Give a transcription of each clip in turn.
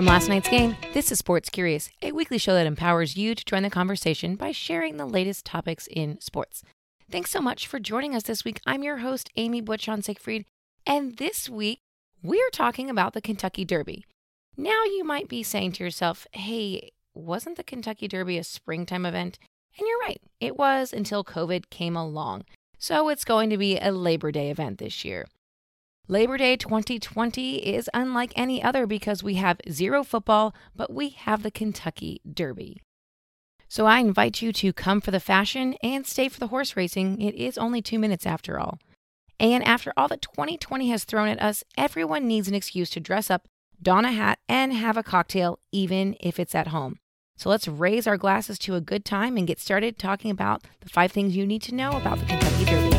From last night's game, this is Sports Curious, a weekly show that empowers you to join the conversation by sharing the latest topics in sports. Thanks so much for joining us this week. I'm your host, Amy Butch on Siegfried, and this week we're talking about the Kentucky Derby. Now you might be saying to yourself, hey, wasn't the Kentucky Derby a springtime event? And you're right, it was until COVID came along. So it's going to be a Labor Day event this year. Labor Day 2020 is unlike any other because we have zero football, but we have the Kentucky Derby. So I invite you to come for the fashion and stay for the horse racing. It is only 2 minutes after all. And after all that 2020 has thrown at us, everyone needs an excuse to dress up, don a hat, and have a cocktail, even if it's at home. So let's raise our glasses to a good time and get started talking about the 5 things you need to know about the Kentucky Derby.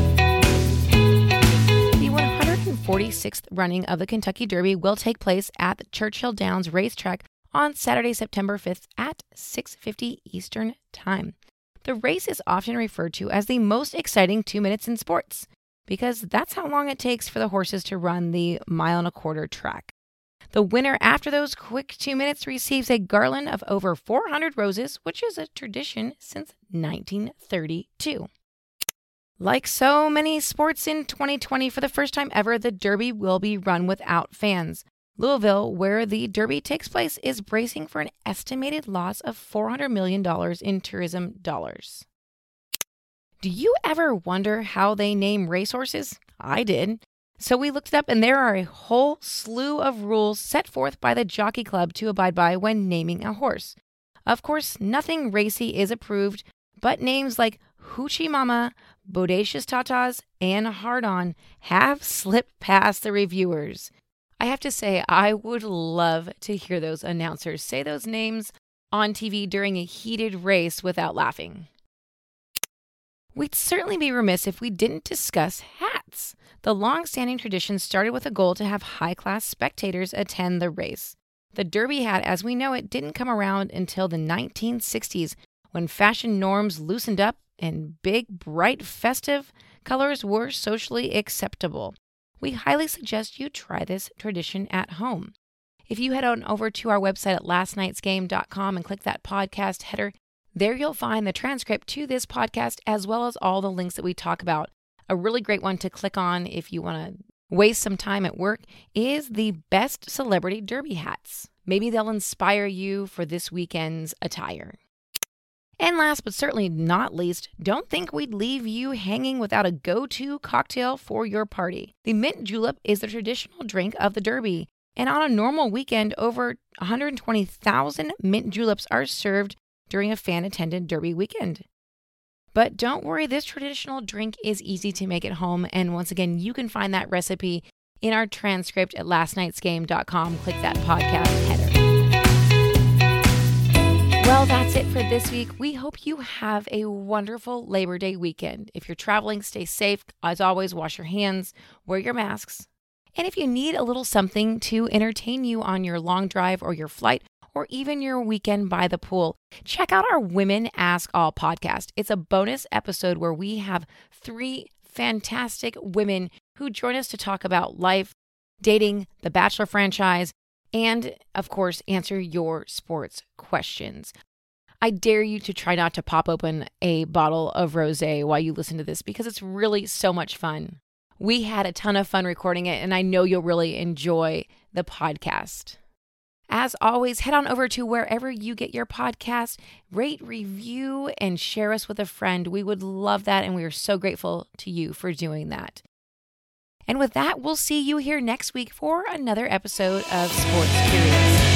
46th running of the Kentucky Derby will take place at the Churchill Downs racetrack on Saturday, September 5th at 6:50 Eastern Time. The race is often referred to as the most exciting 2 minutes in sports because that's how long it takes for the horses to run the 1.25-mile track. The winner after those quick 2 minutes receives a garland of over 400 roses, which is a tradition since 1932. Like so many sports in 2020, for the first time ever, the Derby will be run without fans. Louisville, where the Derby takes place, is bracing for an estimated loss of $400 million in tourism dollars. Do you ever wonder how they name racehorses? I did. So we looked it up, and there are a whole slew of rules set forth by the Jockey Club to abide by when naming a horse. Of course, nothing racy is approved, but names like Hoochie Mama, Bodacious Tatas, and Hard On have slipped past the reviewers. I have to say, I would love to hear those announcers say those names on TV during a heated race without laughing. We'd certainly be remiss if we didn't discuss hats. The long-standing tradition started with a goal to have high-class spectators attend the race. The Derby hat, as we know it, didn't come around until the 1960s, when fashion norms loosened up and big, bright, festive colors were socially acceptable. We highly suggest you try this tradition at home. If you head on over to our website at lastnightsgame.com and click that podcast header, there you'll find the transcript to this podcast as well as all the links that we talk about. A really great one to click on if you want to waste some time at work is the best celebrity derby hats. Maybe they'll inspire you for this weekend's attire. And last but certainly not least, don't think we'd leave you hanging without a go-to cocktail for your party. The mint julep is the traditional drink of the Derby, and on a normal weekend, over 120,000 mint juleps are served during a fan-attended Derby weekend. But don't worry, this traditional drink is easy to make at home, and once again, you can find that recipe in our transcript at lastnightsgame.com. Click that podcast header. Well, that's it for this week. We hope you have a wonderful Labor Day weekend. If you're traveling, stay safe. As always, wash your hands, wear your masks. And if you need a little something to entertain you on your long drive or your flight or even your weekend by the pool, check out our Women Ask All podcast. It's a bonus episode where we have 3 fantastic women who join us to talk about life, dating, the Bachelor franchise, and, of course, answer your sports questions. I dare you to try not to pop open a bottle of rosé while you listen to this because it's really so much fun. We had a ton of fun recording it, and I know you'll really enjoy the podcast. As always, head on over to wherever you get your podcast, rate, review, and share us with a friend. We would love that, and we are so grateful to you for doing that. And with that, we'll see you here next week for another episode of Sports Curious.